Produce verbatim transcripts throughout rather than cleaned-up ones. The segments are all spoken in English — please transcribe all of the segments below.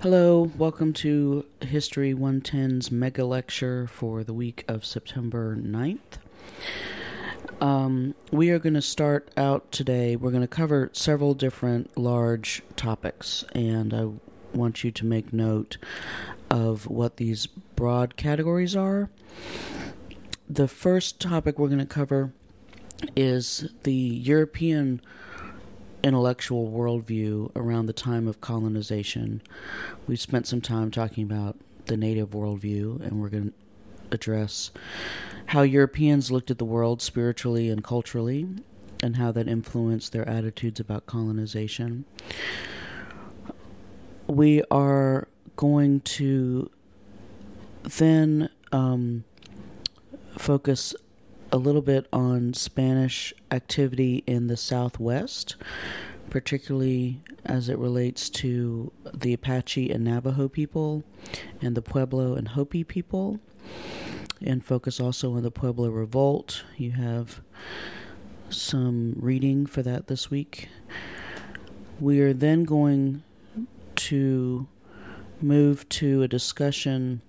Hello, welcome to History one ten's mega lecture for the week of September ninth. Um, we are going to start out today, we're going to cover several different large topics, and I want you to make note of what these broad categories are. The first topic we're going to cover is the European intellectual worldview around the time of colonization. We spent some time talking about the native worldview, and we're going to address how Europeans looked at the world spiritually and culturally, and how that influenced their attitudes about colonization. We are going to then um, focus a little bit on Spanish activity in the Southwest, particularly as it relates to the Apache and Navajo people and the Pueblo and Hopi people, and focus also on the Pueblo Revolt. You have some reading for that this week. We are then going to move to a discussion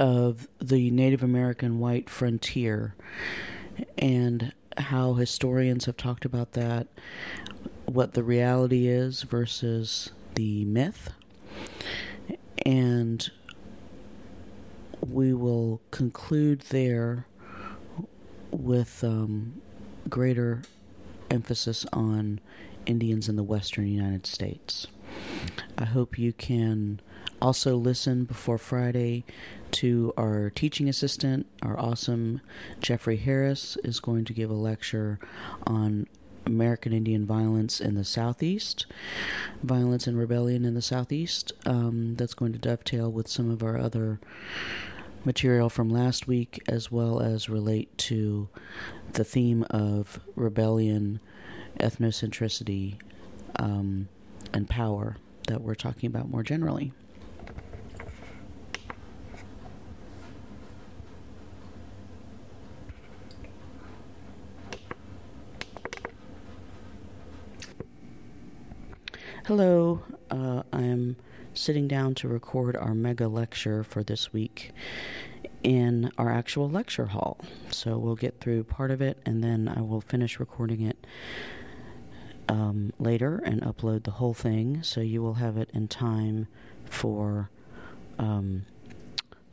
of the Native American white frontier and how historians have talked about that, what the reality is versus the myth. And we will conclude there with um, greater emphasis on Indians in the Western United States. I hope you can also listen before Friday to our teaching assistant. Our awesome Jeffrey Harris is going to give a lecture on American Indian violence in the Southeast, violence and rebellion in the Southeast. Um, that's going to dovetail with some of our other material from last week, as well as relate to the theme of rebellion, ethnocentricity, um, and power that we're talking about more generally. Hello, uh, I am sitting down to record our mega lecture for this week in our actual lecture hall. So we'll get through part of it, and then I will finish recording it um, later and upload the whole thing, so you will have it in time for um,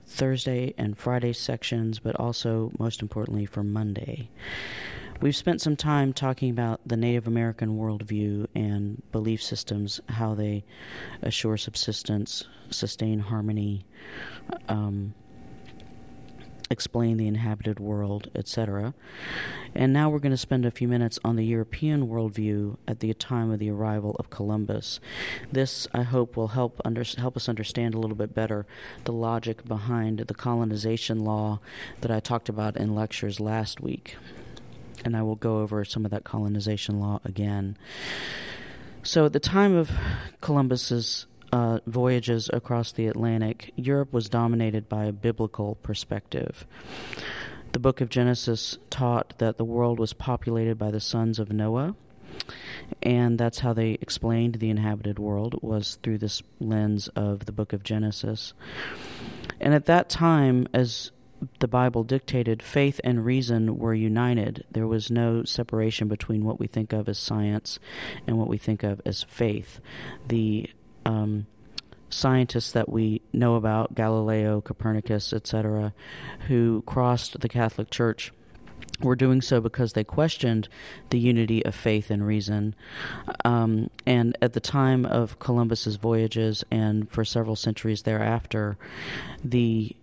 Thursday and Friday sections, but also, most importantly, for Monday. We've spent some time talking about the Native American worldview and belief systems, how they assure subsistence, sustain harmony, um, explain the inhabited world, et cetera. And now we're going to spend a few minutes on the European worldview at the time of the arrival of Columbus. This, I hope, will help under, help us understand a little bit better the logic behind the colonization law that I talked about in lectures last week. And I will go over some of that colonization law again. So at the time of Columbus's uh, voyages across the Atlantic, Europe was dominated by a biblical perspective. The book of Genesis taught that the world was populated by the sons of Noah, and that's how they explained the inhabited world, was through this lens of the book of Genesis. And at that time, as the Bible dictated, faith and reason were united. There was no separation between what we think of as science and what we think of as faith. The um, scientists that we know about, Galileo, Copernicus, et cetera, who crossed the Catholic Church, were doing so because they questioned the unity of faith and reason. Um, and at the time of Columbus's voyages and for several centuries thereafter, the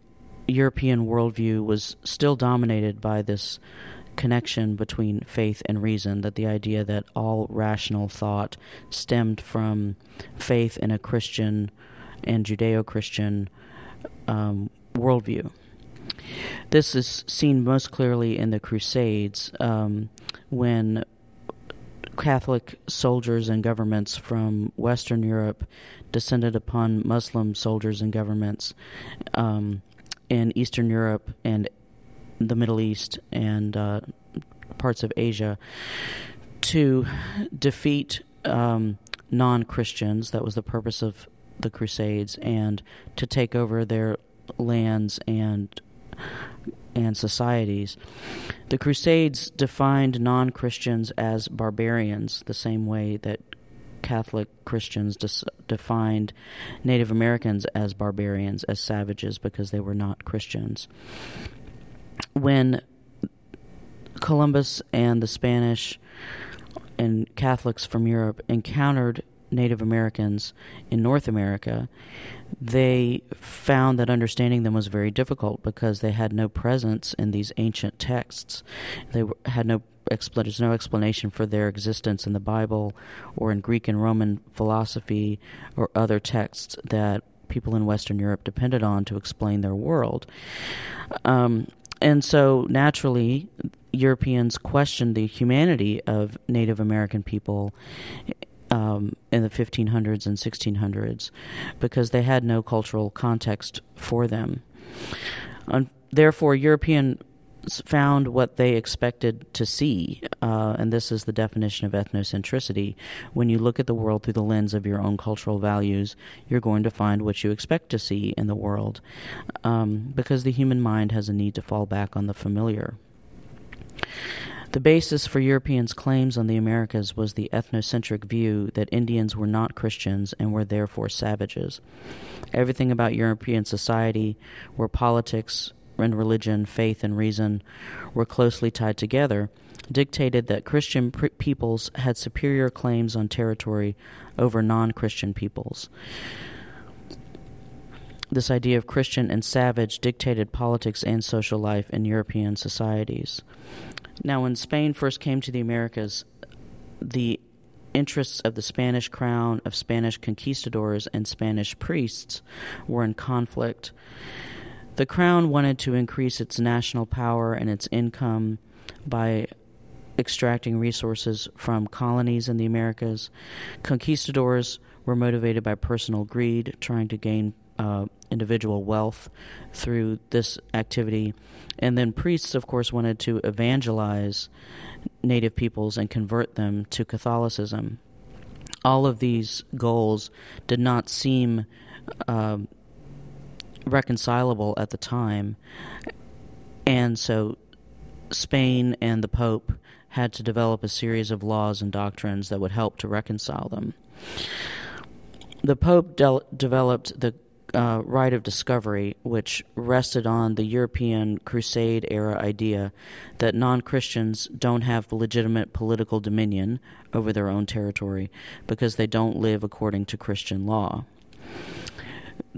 European worldview was still dominated by this connection between faith and reason, that the idea that all rational thought stemmed from faith in a Christian and Judeo-Christian um, worldview. This is seen most clearly in the Crusades, um, when Catholic soldiers and governments from Western Europe descended upon Muslim soldiers and governments um in Eastern Europe and the Middle East and uh, parts of Asia to defeat um, non-Christians. That was the purpose of the Crusades and to take over their lands and and societies. The Crusades defined non-Christians as barbarians, the same way that Catholic Christians dis- defined Native Americans as barbarians, as savages, because they were not Christians. When Columbus and the Spanish and Catholics from Europe encountered Native Americans in North America, they found that understanding them was very difficult because they had no presence in these ancient texts. They had no there's no explanation for their existence in the Bible or in Greek and Roman philosophy or other texts that people in Western Europe depended on to explain their world. Um, and so naturally, Europeans questioned the humanity of Native American people Um, in the fifteen hundreds and sixteen hundreds because they had no cultural context for them. Um, therefore, Europeans found what they expected to see, uh, and this is the definition of ethnocentricity. When you look at the world through the lens of your own cultural values, you're going to find what you expect to see in the world um, because the human mind has a need to fall back on the familiar. The basis for Europeans' claims on the Americas was the ethnocentric view that Indians were not Christians and were therefore savages. Everything about European society, where politics and religion, faith and reason were closely tied together, dictated that Christian pr- peoples had superior claims on territory over non-Christian peoples. This idea of Christian and savage dictated politics and social life in European societies. Now, when Spain first came to the Americas, the interests of the Spanish crown, of Spanish conquistadors, and Spanish priests were in conflict. The crown wanted to increase its national power and its income by extracting resources from colonies in the Americas. Conquistadors were motivated by personal greed, trying to gain Uh, individual wealth through this activity. And then priests, of course, wanted to evangelize native peoples and convert them to Catholicism. All of these goals did not seem uh, reconcilable at the time. And so Spain and the Pope had to develop a series of laws and doctrines that would help to reconcile them. The Pope de- developed the Uh, right of discovery, which rested on the European Crusade era idea that non-Christians don't have legitimate political dominion over their own territory because they don't live according to Christian law.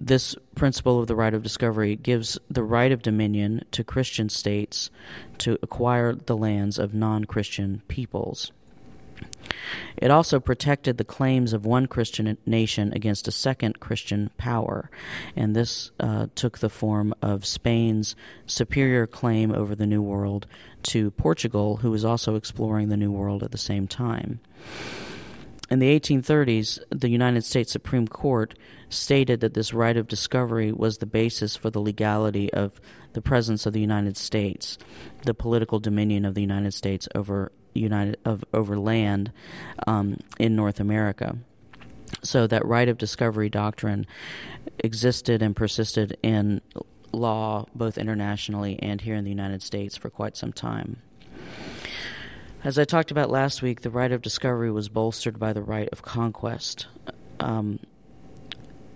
This principle of the right of discovery gives the right of dominion to Christian states to acquire the lands of non-Christian peoples. It also protected the claims of one Christian nation against a second Christian power, and this uh, took the form of Spain's superior claim over the New World to Portugal, who was also exploring the New World at the same time. In the eighteen thirties, the United States Supreme Court stated that this right of discovery was the basis for the legality of the presence of the United States, the political dominion of the United States over United of over land um, in North America. So that right of discovery doctrine existed and persisted in law both internationally and here in the United States for quite some time. As I talked about last week, the right of discovery was bolstered by the right of conquest. Um,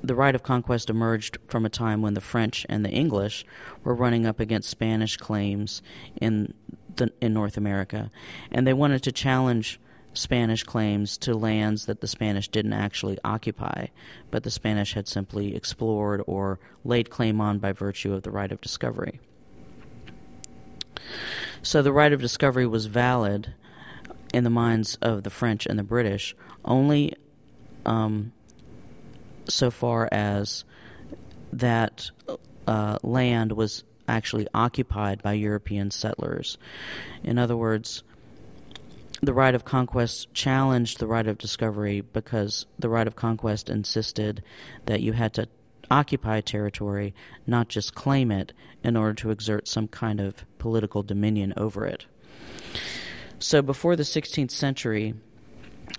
the right of conquest emerged from a time when the French and the English were running up against Spanish claims in The, in North America, and they wanted to challenge Spanish claims to lands that the Spanish didn't actually occupy, but the Spanish had simply explored or laid claim on by virtue of the right of discovery. So the right of discovery was valid in the minds of the French and the British only um, so far as that uh, land was actually occupied by European settlers. In other words, the right of conquest challenged the right of discovery because the right of conquest insisted that you had to occupy territory, not just claim it, in order to exert some kind of political dominion over it. So before the sixteenth century,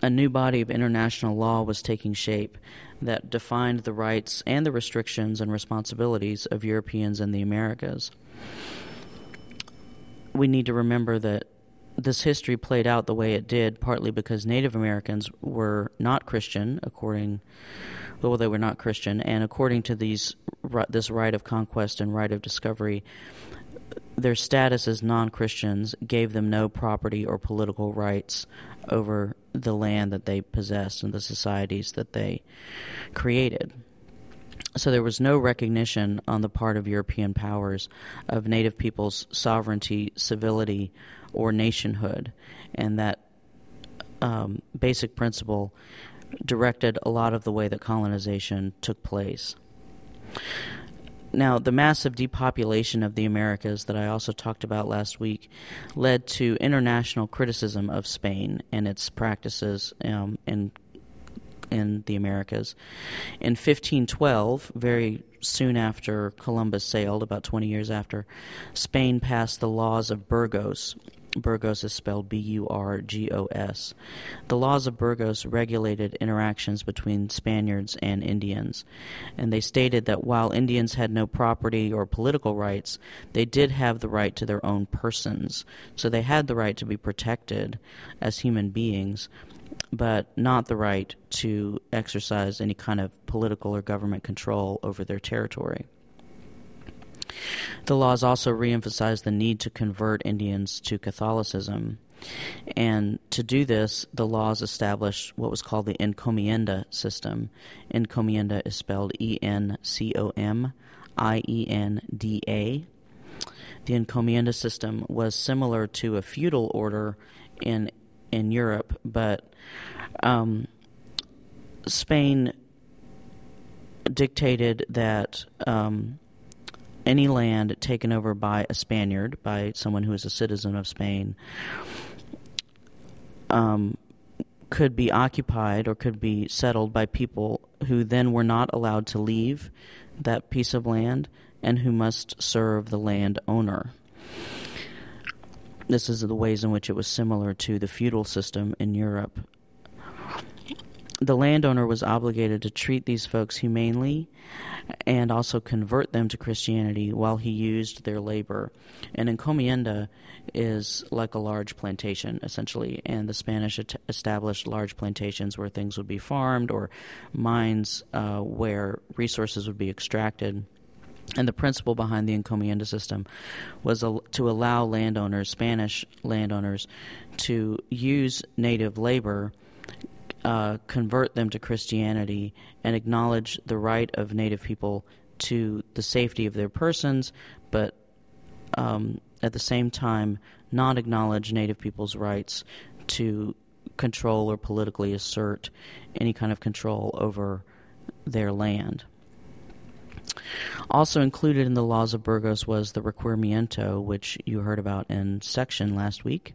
a new body of international law was taking shape that defined the rights and the restrictions and responsibilities of Europeans in the Americas. We need to remember that this history played out the way it did, partly because Native Americans were not Christian, according, well, they were not Christian, and according to these, this right of conquest and right of discovery, their status as non-Christians gave them no property or political rights over the land that they possessed and the societies that they created. So there was no recognition on the part of European powers of Native peoples' sovereignty, civility, or nationhood, and that um, basic principle directed a lot of the way that colonization took place. Now, the massive depopulation of the Americas that I also talked about last week led to international criticism of Spain and its practices um, in in the Americas. In fifteen twelve, very soon after Columbus sailed, about twenty years after, Spain passed the Laws of Burgos. Burgos is spelled B U R G O S. The Laws of Burgos regulated interactions between Spaniards and Indians, and they stated that while Indians had no property or political rights, they did have the right to their own persons. So they had the right to be protected as human beings, but not the right to exercise any kind of political or government control over their territory. The laws also reemphasized the need to convert Indians to Catholicism, and to do this, the laws established what was called the encomienda system. Encomienda is spelled E N C O M I E N D A. The encomienda system was similar to a feudal order in in Europe, but um, Spain dictated that um, any land taken over by a Spaniard, by someone who is a citizen of Spain, um, could be occupied or could be settled by people who then were not allowed to leave that piece of land and who must serve the land owner. This is the ways in which it was similar to the feudal system in Europe. The landowner was obligated to treat these folks humanely and also convert them to Christianity while he used their labor. An encomienda is like a large plantation, essentially, and the Spanish et- established large plantations where things would be farmed or mines uh, where resources would be extracted. And the principle behind the encomienda system was al- to allow landowners, Spanish landowners, to use native labor, uh, convert them to Christianity, and acknowledge the right of native people to the safety of their persons, but um, at the same time not acknowledge native people's rights to control or politically assert any kind of control over their land. Also included in the Laws of Burgos was the Requerimiento, which you heard about in section last week.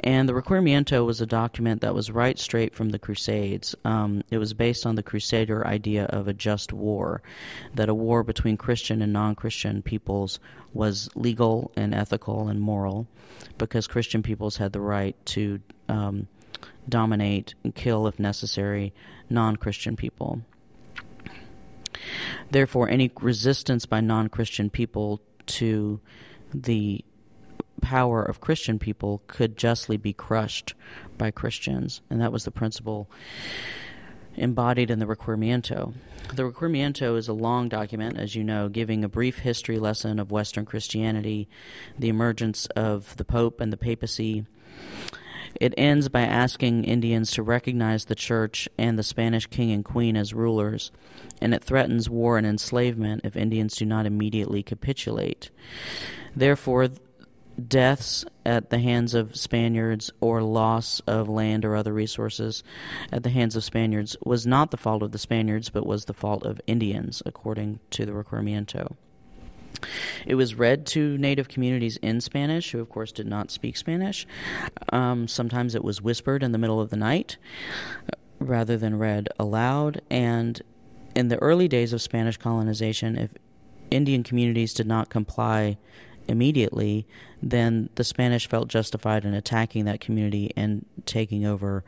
And the Requerimiento was a document that was right straight from the Crusades. Um, it was based on the Crusader idea of a just war, that a war between Christian and non-Christian peoples was legal and ethical and moral, because Christian peoples had the right to um, dominate and kill, if necessary, non-Christian people. Therefore, any resistance by non-Christian people to the power of Christian people could justly be crushed by Christians, and that was the principle embodied in the Requerimiento. The Requerimiento is a long document, as you know, giving a brief history lesson of Western Christianity, the emergence of the Pope and the papacy. It ends by asking Indians to recognize the church and the Spanish king and queen as rulers, and it threatens war and enslavement if Indians do not immediately capitulate. Therefore, deaths at the hands of Spaniards or loss of land or other resources at the hands of Spaniards was not the fault of the Spaniards, but was the fault of Indians, according to the Requerimiento. It was read to native communities in Spanish, who of course did not speak Spanish. Um, sometimes it was whispered in the middle of the night rather than read aloud. And in the early days of Spanish colonization, if Indian communities did not comply immediately, then the Spanish felt justified in attacking that community and taking over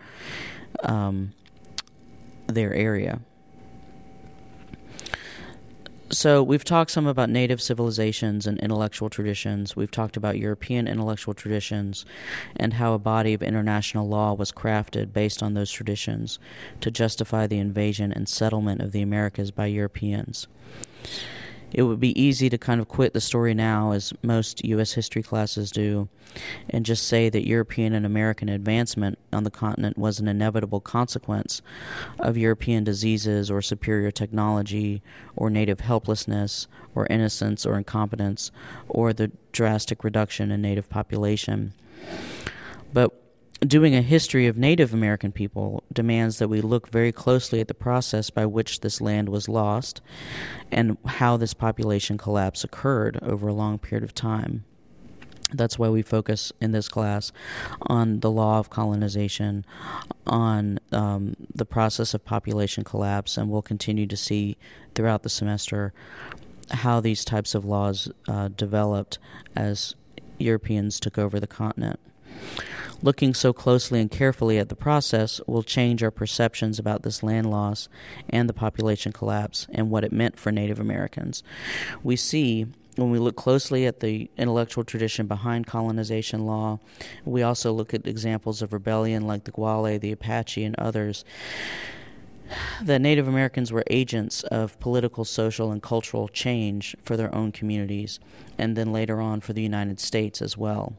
um, their area. So we've talked some about native civilizations and intellectual traditions. We've talked about European intellectual traditions and how a body of international law was crafted based on those traditions to justify the invasion and settlement of the Americas by Europeans. It would be easy to kind of quit the story now, as most U S history classes do, and just say that European and American advancement on the continent was an inevitable consequence of European diseases or superior technology or native helplessness or innocence or incompetence or the drastic reduction in native population. But doing a history of Native American people demands that we look very closely at the process by which this land was lost and how this population collapse occurred over a long period of time. That's why we focus in this class on the law of colonization, on um, the process of population collapse, and we'll continue to see throughout the semester how these types of laws uh, developed as Europeans took over the continent. Looking so closely and carefully at the process will change our perceptions about this land loss and the population collapse and what it meant for Native Americans. We see, when we look closely at the intellectual tradition behind colonization law, we also look at examples of rebellion like the Guale, the Apache, and others, that Native Americans were agents of political, social, and cultural change for their own communities, and then later on for the United States as well.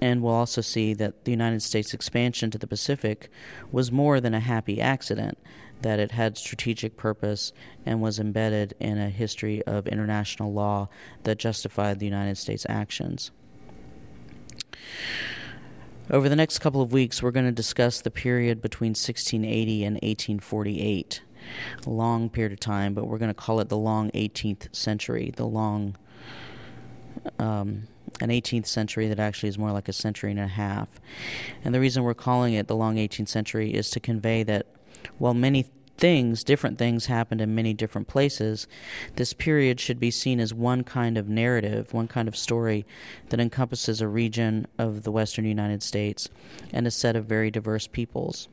And we'll also see that the United States' expansion to the Pacific was more than a happy accident, that it had strategic purpose and was embedded in a history of international law that justified the United States' actions. Over the next couple of weeks, we're going to discuss the period between sixteen eighty and eighteen forty-eight. A long period of time, but we're going to call it the long eighteenth century, the long... Um, an eighteenth century that actually is more like a century and a half. And the reason we're calling it the long eighteenth century is to convey that while many things, different things happened in many different places, this period should be seen as one kind of narrative, one kind of story that encompasses a region of the western United States and a set of very diverse peoples.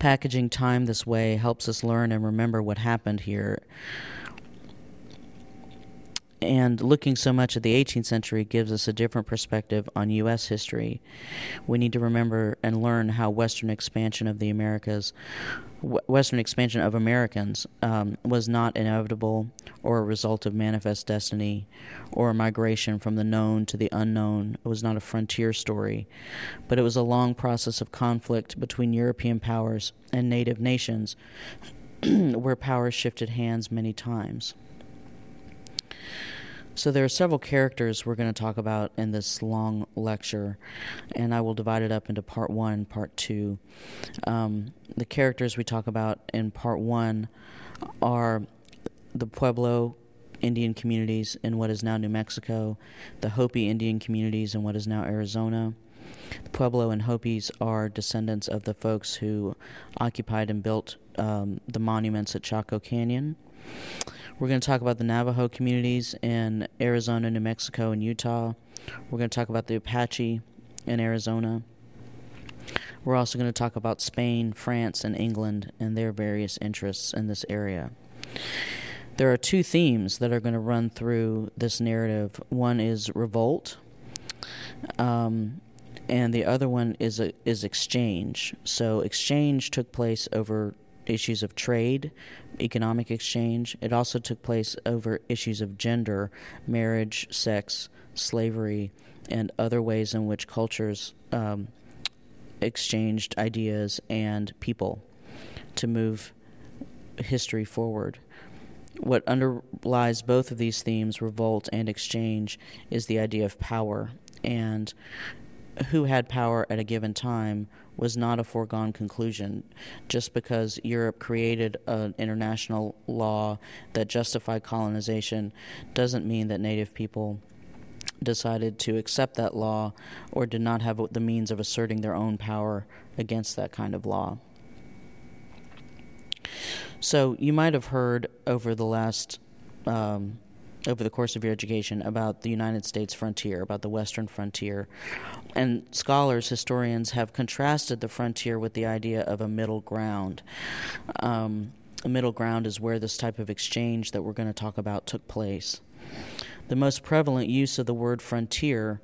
Packaging time this way helps us learn and remember what happened here. And looking so much at the eighteenth century gives us a different perspective on U S history. We need to remember and learn how Western expansion of the Americas, Western expansion of Americans um, was not inevitable or a result of manifest destiny or a migration from the known to the unknown. It was not a frontier story, but it was a long process of conflict between European powers and native nations where power shifted hands many times. So there are several characters we're going to talk about in this long lecture, and I will divide it up into part one and part two. Um, the characters we talk about in part one are the Pueblo Indian communities in what is now New Mexico, the Hopi Indian communities in what is now Arizona. The Pueblo and Hopis are descendants of the folks who occupied and built um, the monuments at Chaco Canyon. We're going to talk about the Navajo communities in Arizona, New Mexico, and Utah. We're going to talk about the Apache in Arizona. We're also going to talk about Spain, France, and England and their various interests in this area. There are two themes that are going to run through this narrative. One is revolt, um, and the other one is a, is exchange. So exchange took place over issues of trade, economic exchange. It also took place over issues of gender, marriage, sex, slavery, and other ways in which cultures um, exchanged ideas and people to move history forward. What underlies both of these themes, revolt and exchange, is the idea of power, and who had power at a given time was not a foregone conclusion. Just because Europe created an international law that justified colonization doesn't mean that Native people decided to accept that law or did not have the means of asserting their own power against that kind of law. So you might have heard over the last um, over the course of your education about the United States frontier, about the Western frontier. And scholars, historians, have contrasted the frontier with the idea of a middle ground. Um, a middle ground is where this type of exchange that we're going to talk about took place. The most prevalent use of the word frontier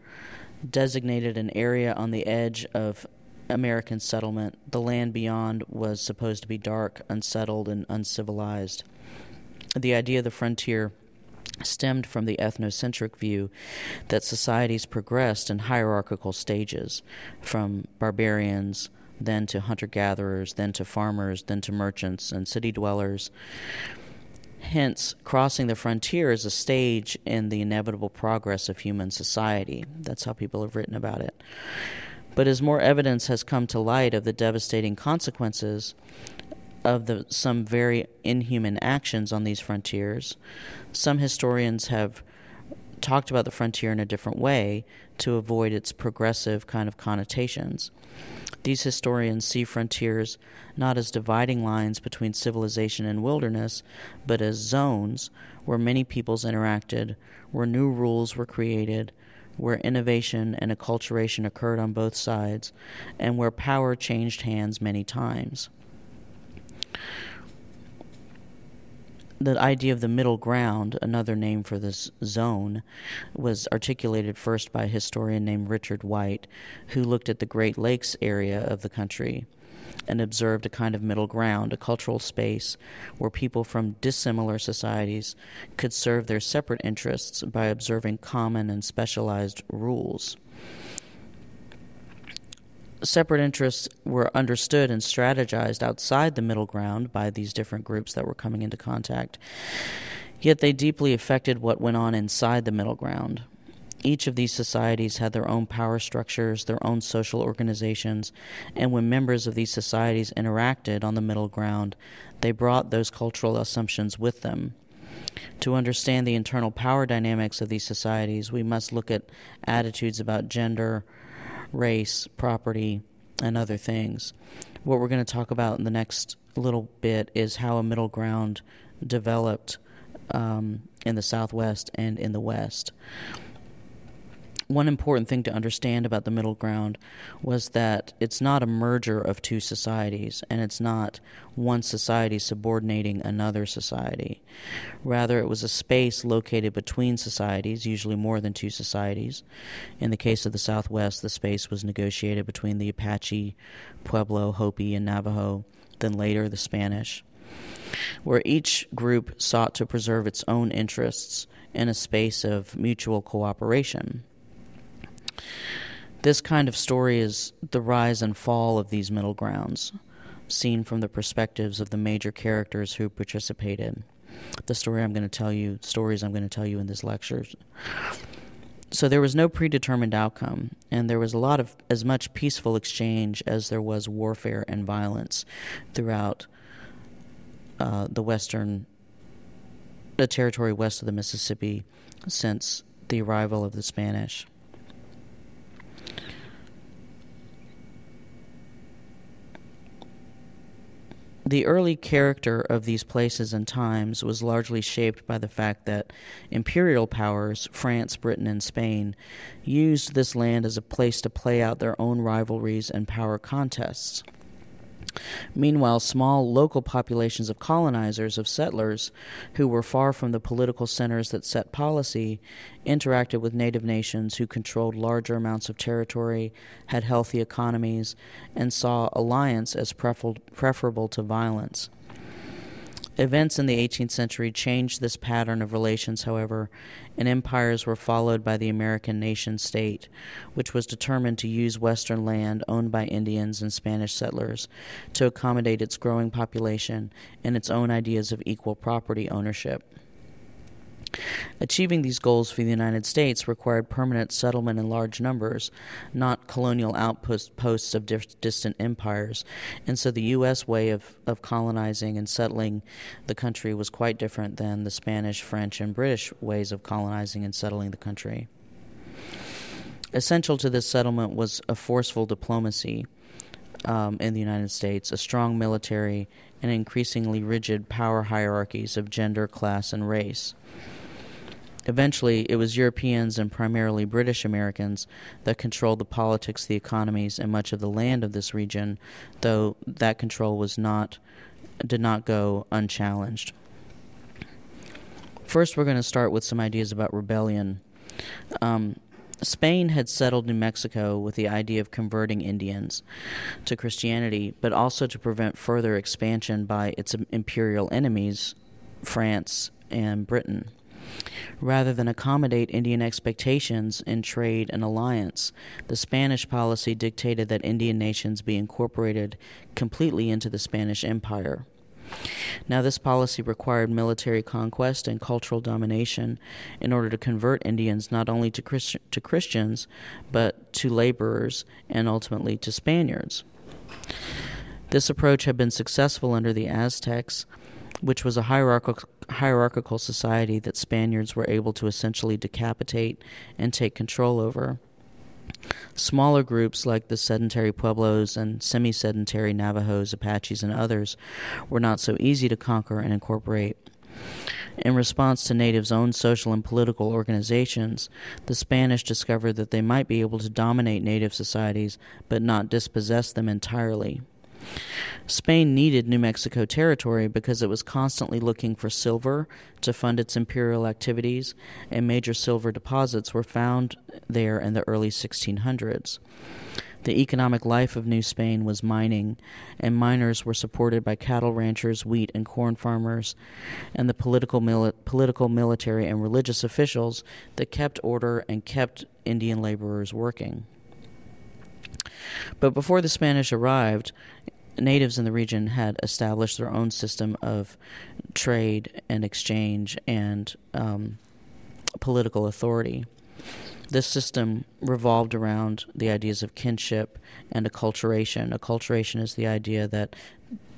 designated an area on the edge of American settlement. The land beyond was supposed to be dark, unsettled, and uncivilized. The idea of the frontier stemmed from the ethnocentric view that societies progressed in hierarchical stages, from barbarians, then to hunter-gatherers, then to farmers, then to merchants and city dwellers. Hence, crossing the frontier is a stage in the inevitable progress of human society. That's how people have written about it. But as more evidence has come to light of the devastating consequences of the, some very inhuman actions on these frontiers, some historians have talked about the frontier in a different way to avoid its progressive kind of connotations. These historians see frontiers not as dividing lines between civilization and wilderness, but as zones where many peoples interacted, where new rules were created, where innovation and acculturation occurred on both sides, and where power changed hands many times. The idea of the middle ground, another name for this zone, was articulated first by a historian named Richard White, who looked at the Great Lakes area of the country and observed a kind of middle ground, a cultural space where people from dissimilar societies could serve their separate interests by observing common and specialized rules. Separate interests were understood and strategized outside the middle ground by these different groups that were coming into contact, yet they deeply affected what went on inside the middle ground. Each of these societies had their own power structures, their own social organizations, and when members of these societies interacted on the middle ground, they brought those cultural assumptions with them. To understand the internal power dynamics of these societies, we must look at attitudes about gender, race, property, and other things. What we're going to talk about in the next little bit is how a middle ground developed um, in the Southwest and in the West. One important thing to understand about the middle ground was that it's not a merger of two societies, and it's not one society subordinating another society. Rather, it was a space located between societies, usually more than two societies. In the case of the Southwest, the space was negotiated between the Apache, Pueblo, Hopi, and Navajo, then later the Spanish, where each group sought to preserve its own interests in a space of mutual cooperation. This kind of story is the rise and fall of these middle grounds, seen from the perspectives of the major characters who participated. The story I'm going to tell you, stories I'm going to tell you in this lecture. So there was no predetermined outcome, and there was a lot of as much peaceful exchange as there was warfare and violence throughout uh, the western, the territory west of the Mississippi since the arrival of the Spanish. The early character of these places and times was largely shaped by the fact that imperial powers, France, Britain, and Spain, used this land as a place to play out their own rivalries and power contests. Meanwhile, small local populations of colonizers, of settlers, who were far from the political centers that set policy, interacted with native nations who controlled larger amounts of territory, had healthy economies, and saw alliance as prefer- preferable to violence. Events in the eighteenth century changed this pattern of relations, however, and empires were followed by the American nation-state, which was determined to use Western land owned by Indians and Spanish settlers to accommodate its growing population and its own ideas of equal property ownership. Achieving these goals for the United States required permanent settlement in large numbers, not colonial outposts of dif- distant empires, and so the U S way of, of colonizing and settling the country was quite different than the Spanish, French, and British ways of colonizing and settling the country. Essential to this settlement was a forceful diplomacy um, in the United States, a strong military, and increasingly rigid power hierarchies of gender, class, and race. Eventually, it was Europeans and primarily British Americans that controlled the politics, the economies, and much of the land of this region, though that control was not did not go unchallenged. First, we're going to start with some ideas about rebellion. Um, Spain had settled New Mexico with the idea of converting Indians to Christianity, but also to prevent further expansion by its imperial enemies, France and Britain. Rather than accommodate Indian expectations in trade and alliance, the Spanish policy dictated that Indian nations be incorporated completely into the Spanish Empire. Now, this policy required military conquest and cultural domination in order to convert Indians not only to Christ- to Christians, but to laborers and ultimately to Spaniards. This approach had been successful under the Aztecs, which was a hierarchical hierarchical society that Spaniards were able to essentially decapitate and take control over. Smaller groups like the sedentary Pueblos and semi-sedentary Navajos, Apaches, and others were not so easy to conquer and incorporate. In response to natives' own social and political organizations, the Spanish discovered that they might be able to dominate native societies but not dispossess them entirely. Spain needed New Mexico territory because it was constantly looking for silver to fund its imperial activities, and major silver deposits were found there in the early sixteen hundreds. The economic life of New Spain was mining, and miners were supported by cattle ranchers, wheat and corn farmers, and the political, mili- political military, and religious officials that kept order and kept Indian laborers working. But before the Spanish arrived, natives in the region had established their own system of trade and exchange and um, political authority. This system revolved around the ideas of kinship and acculturation. Acculturation is the idea that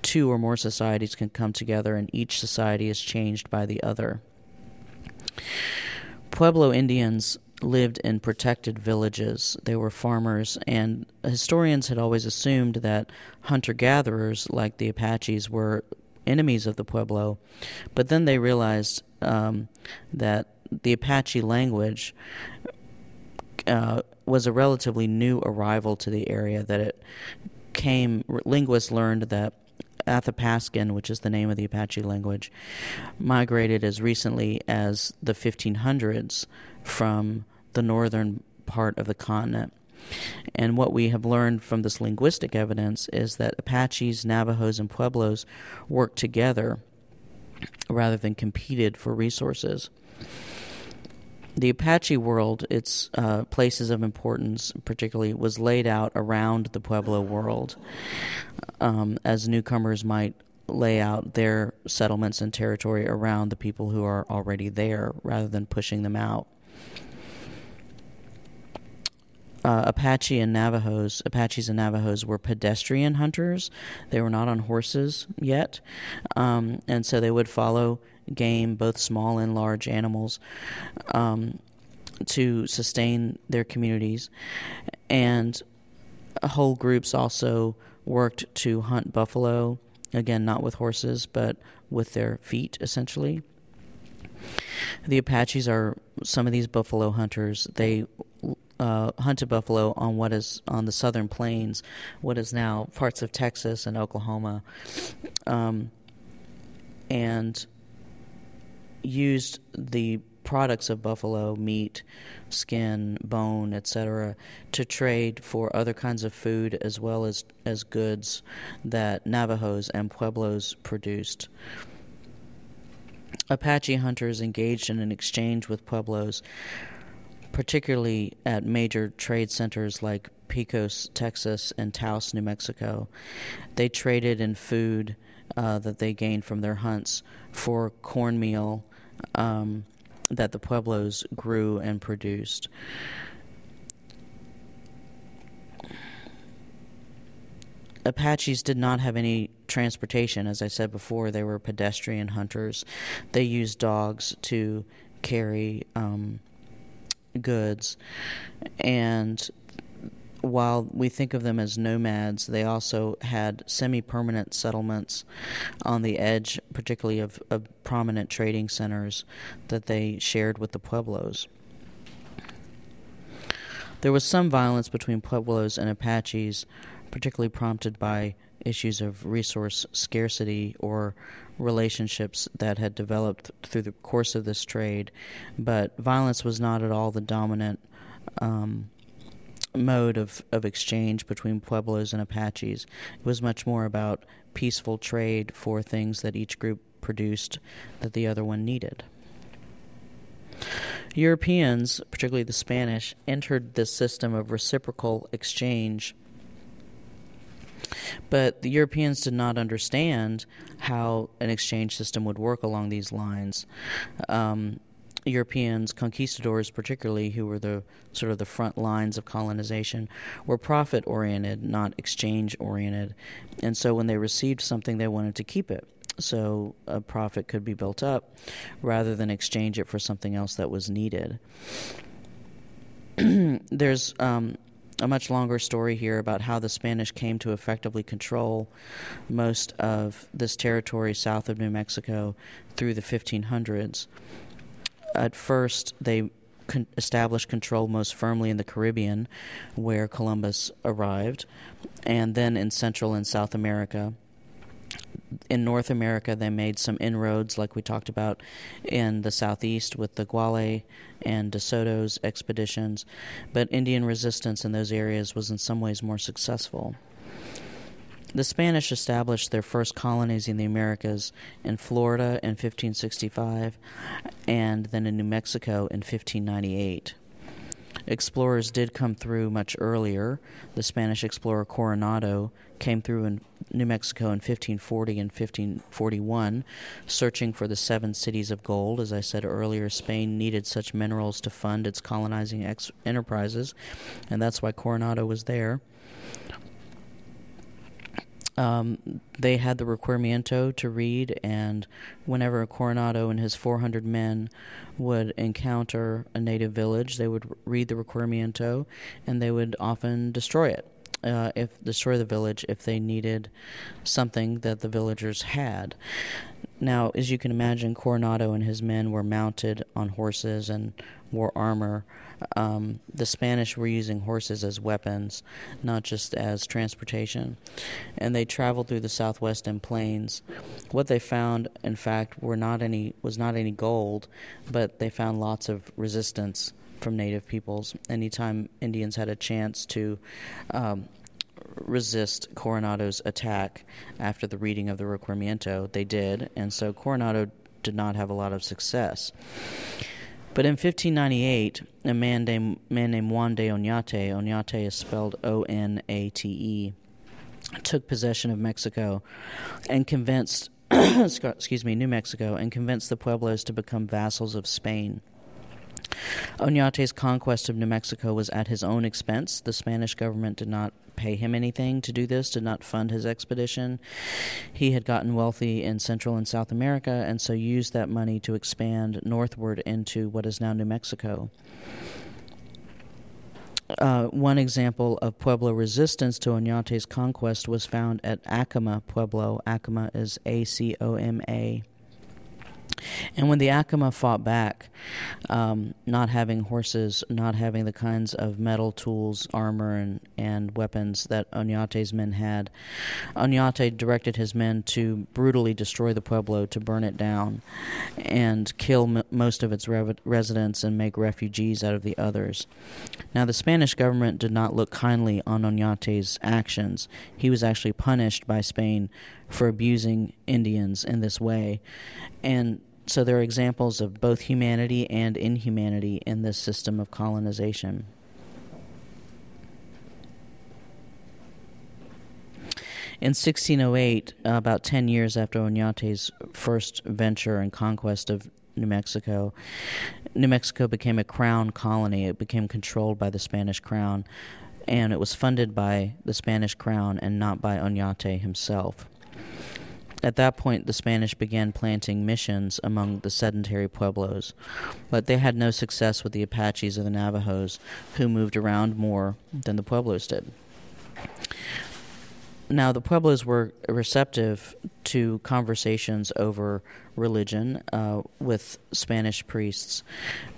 two or more societies can come together and each society is changed by the other. Pueblo Indians lived in protected villages. They were farmers, and historians had always assumed that hunter-gatherers like the Apaches were enemies of the Pueblo, but then they realized um, that the Apache language uh, was a relatively new arrival to the area, that it came, linguists learned that Athapascan, which is the name of the Apache language, migrated as recently as the fifteen hundreds from the northern part of the continent. And what we have learned from this linguistic evidence is that Apaches, Navajos, and Pueblos worked together rather than competed for resources. The Apache world, its uh, places of importance particularly, was laid out around the Pueblo world, um, as newcomers might lay out their settlements and territory around the people who are already there rather than pushing them out. Uh, Apache and Navajos, Apaches and Navajos were pedestrian hunters. They were not on horses yet, um, and so they would follow game, both small and large animals, um, to sustain their communities. And whole groups also worked to hunt buffalo, again, not with horses, but with their feet, essentially. The Apaches are some of these buffalo hunters. They Uh, hunted buffalo on what is on the southern plains, what is now parts of Texas and Oklahoma, um, and used the products of buffalo, meat, skin, bone, et cetera, to trade for other kinds of food as well as, as goods that Navajos and Pueblos produced. Apache hunters engaged in an exchange with Pueblos, particularly at major trade centers like Pecos, Texas, and Taos, New Mexico. They traded in food uh, that they gained from their hunts for cornmeal um, that the Pueblos grew and produced. Apaches did not have any transportation. As I said before, they were pedestrian hunters. They used dogs to carry Um, goods, and while we think of them as nomads, they also had semi-permanent settlements on the edge, particularly of, of prominent trading centers that they shared with the Pueblos. There was some violence between Pueblos and Apaches, particularly prompted by issues of resource scarcity or relationships that had developed through the course of this trade, but violence was not at all the dominant um, mode of, of exchange between Pueblos and Apaches. It was much more about peaceful trade for things that each group produced that the other one needed. Europeans, particularly the Spanish, entered this system of reciprocal exchange, but the Europeans did not understand how an exchange system would work along these lines. Um, Europeans, conquistadors particularly, who were the sort of the front lines of colonization, were profit-oriented, not exchange-oriented. And so when they received something, they wanted to keep it, so a profit could be built up rather than exchange it for something else that was needed. There's um, a much longer story here about how the Spanish came to effectively control most of this territory south of New Mexico through the fifteen hundreds. At first, they con- established control most firmly in the Caribbean, where Columbus arrived, and then in Central and South America. In North America, they made some inroads, like we talked about in the Southeast with the Guale and De Soto's expeditions, but Indian resistance in those areas was in some ways more successful. The Spanish established their first colonies in the Americas in Florida in fifteen sixty-five and then in New Mexico in fifteen ninety-eight. Explorers did come through much earlier. The Spanish explorer Coronado came through in New Mexico in fifteen forty and fifteen forty-one, searching for the seven cities of gold. As I said earlier, Spain needed such minerals to fund its colonizing ex- enterprises, and that's why Coronado was there. Um, they had the Requerimiento to read, and whenever Coronado and his four hundred men would encounter a native village, they would read the Requerimiento, and they would often destroy it, uh, if destroy the village if they needed something that the villagers had. Now, as you can imagine, Coronado and his men were mounted on horses and wore armor. Um, the Spanish were using horses as weapons, not just as transportation. And they traveled through the southwestern plains. What they found, in fact, were not any was not any gold, but they found lots of resistance from native peoples. Anytime Indians had a chance to um, resist Coronado's attack after the reading of the Requerimiento, they did, and so Coronado did not have a lot of success. But in fifteen ninety-eight, a man named, man named Juan de Oñate, Oñate is spelled O N A T E, took possession of Mexico and convinced, excuse me, New Mexico, and convinced the Pueblos to become vassals of Spain. Oñate's conquest of New Mexico was at his own expense. The Spanish government did not pay him anything to do this, did not fund his expedition. He had gotten wealthy in Central and South America, and so used that money to expand northward into what is now New Mexico. Uh, one example of Pueblo resistance to Oñate's conquest was found at Acoma Pueblo. Acoma is A C O M A. And when the Acoma fought back, um, not having horses, not having the kinds of metal tools, armor, and, and weapons that Oñate's men had, Oñate directed his men to brutally destroy the Pueblo, to burn it down, and kill m- most of its re- residents and make refugees out of the others. Now, the Spanish government did not look kindly on Oñate's actions. He was actually punished by Spain for abusing Indians in this way. And so there are examples of both humanity and inhumanity in this system of colonization. In sixteen oh eight, about ten years after Oñate's first venture and conquest of New Mexico, New Mexico became a crown colony. It became controlled by the Spanish crown, and it was funded by the Spanish crown and not by Oñate himself. At that point, the Spanish began planting missions among the sedentary Pueblos, but they had no success with the Apaches or the Navajos, who moved around more than the Pueblos did. Now, the Pueblos were receptive to conversations over religion uh, with Spanish priests,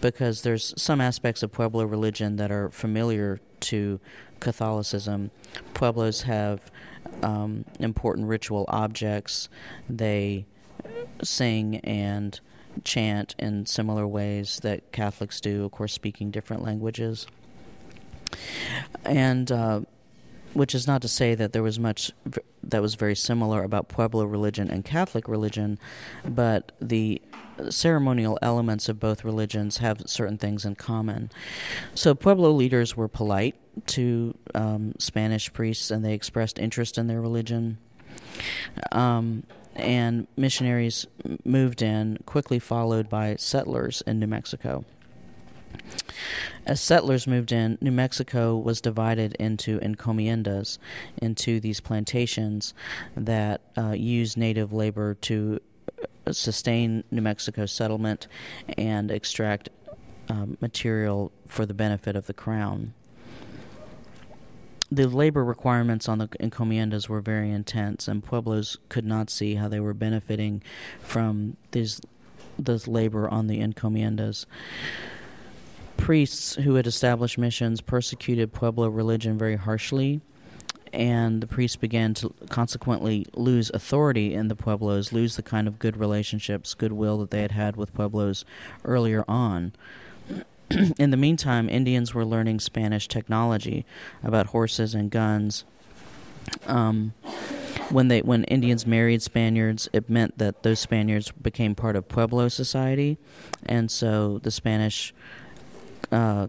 because there's some aspects of Pueblo religion that are familiar to Catholicism. Pueblos have um, important ritual objects. They sing and chant in similar ways that Catholics do, of course, speaking different languages. And uh, which is not to say that there was much v- that was very similar about Pueblo religion and Catholic religion, but the ceremonial elements of both religions have certain things in common. So Pueblo leaders were polite to um, Spanish priests, and they expressed interest in their religion. Um, and missionaries moved in, quickly followed by settlers in New Mexico. As settlers moved in, New Mexico was divided into encomiendas, into these plantations that uh, used native labor to sustain New Mexico's settlement and extract um, material for the benefit of the crown. The labor requirements on the encomiendas were very intense, and Pueblos could not see how they were benefiting from these, this labor on the encomiendas. Priests who had established missions persecuted Pueblo religion very harshly, and the priests began to consequently lose authority in the Pueblos, lose the kind of good relationships, goodwill that they had had with Pueblos earlier on. In the meantime, Indians were learning Spanish technology about horses and guns. Um, when they when Indians married Spaniards, it meant that those Spaniards became part of Pueblo society, and so the Spanish Uh,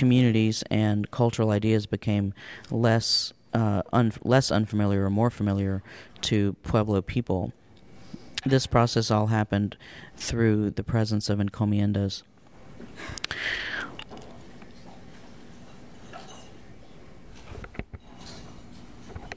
communities and cultural ideas became less uh, un- less unfamiliar or more familiar to Pueblo people. This process all happened through the presence of encomiendas.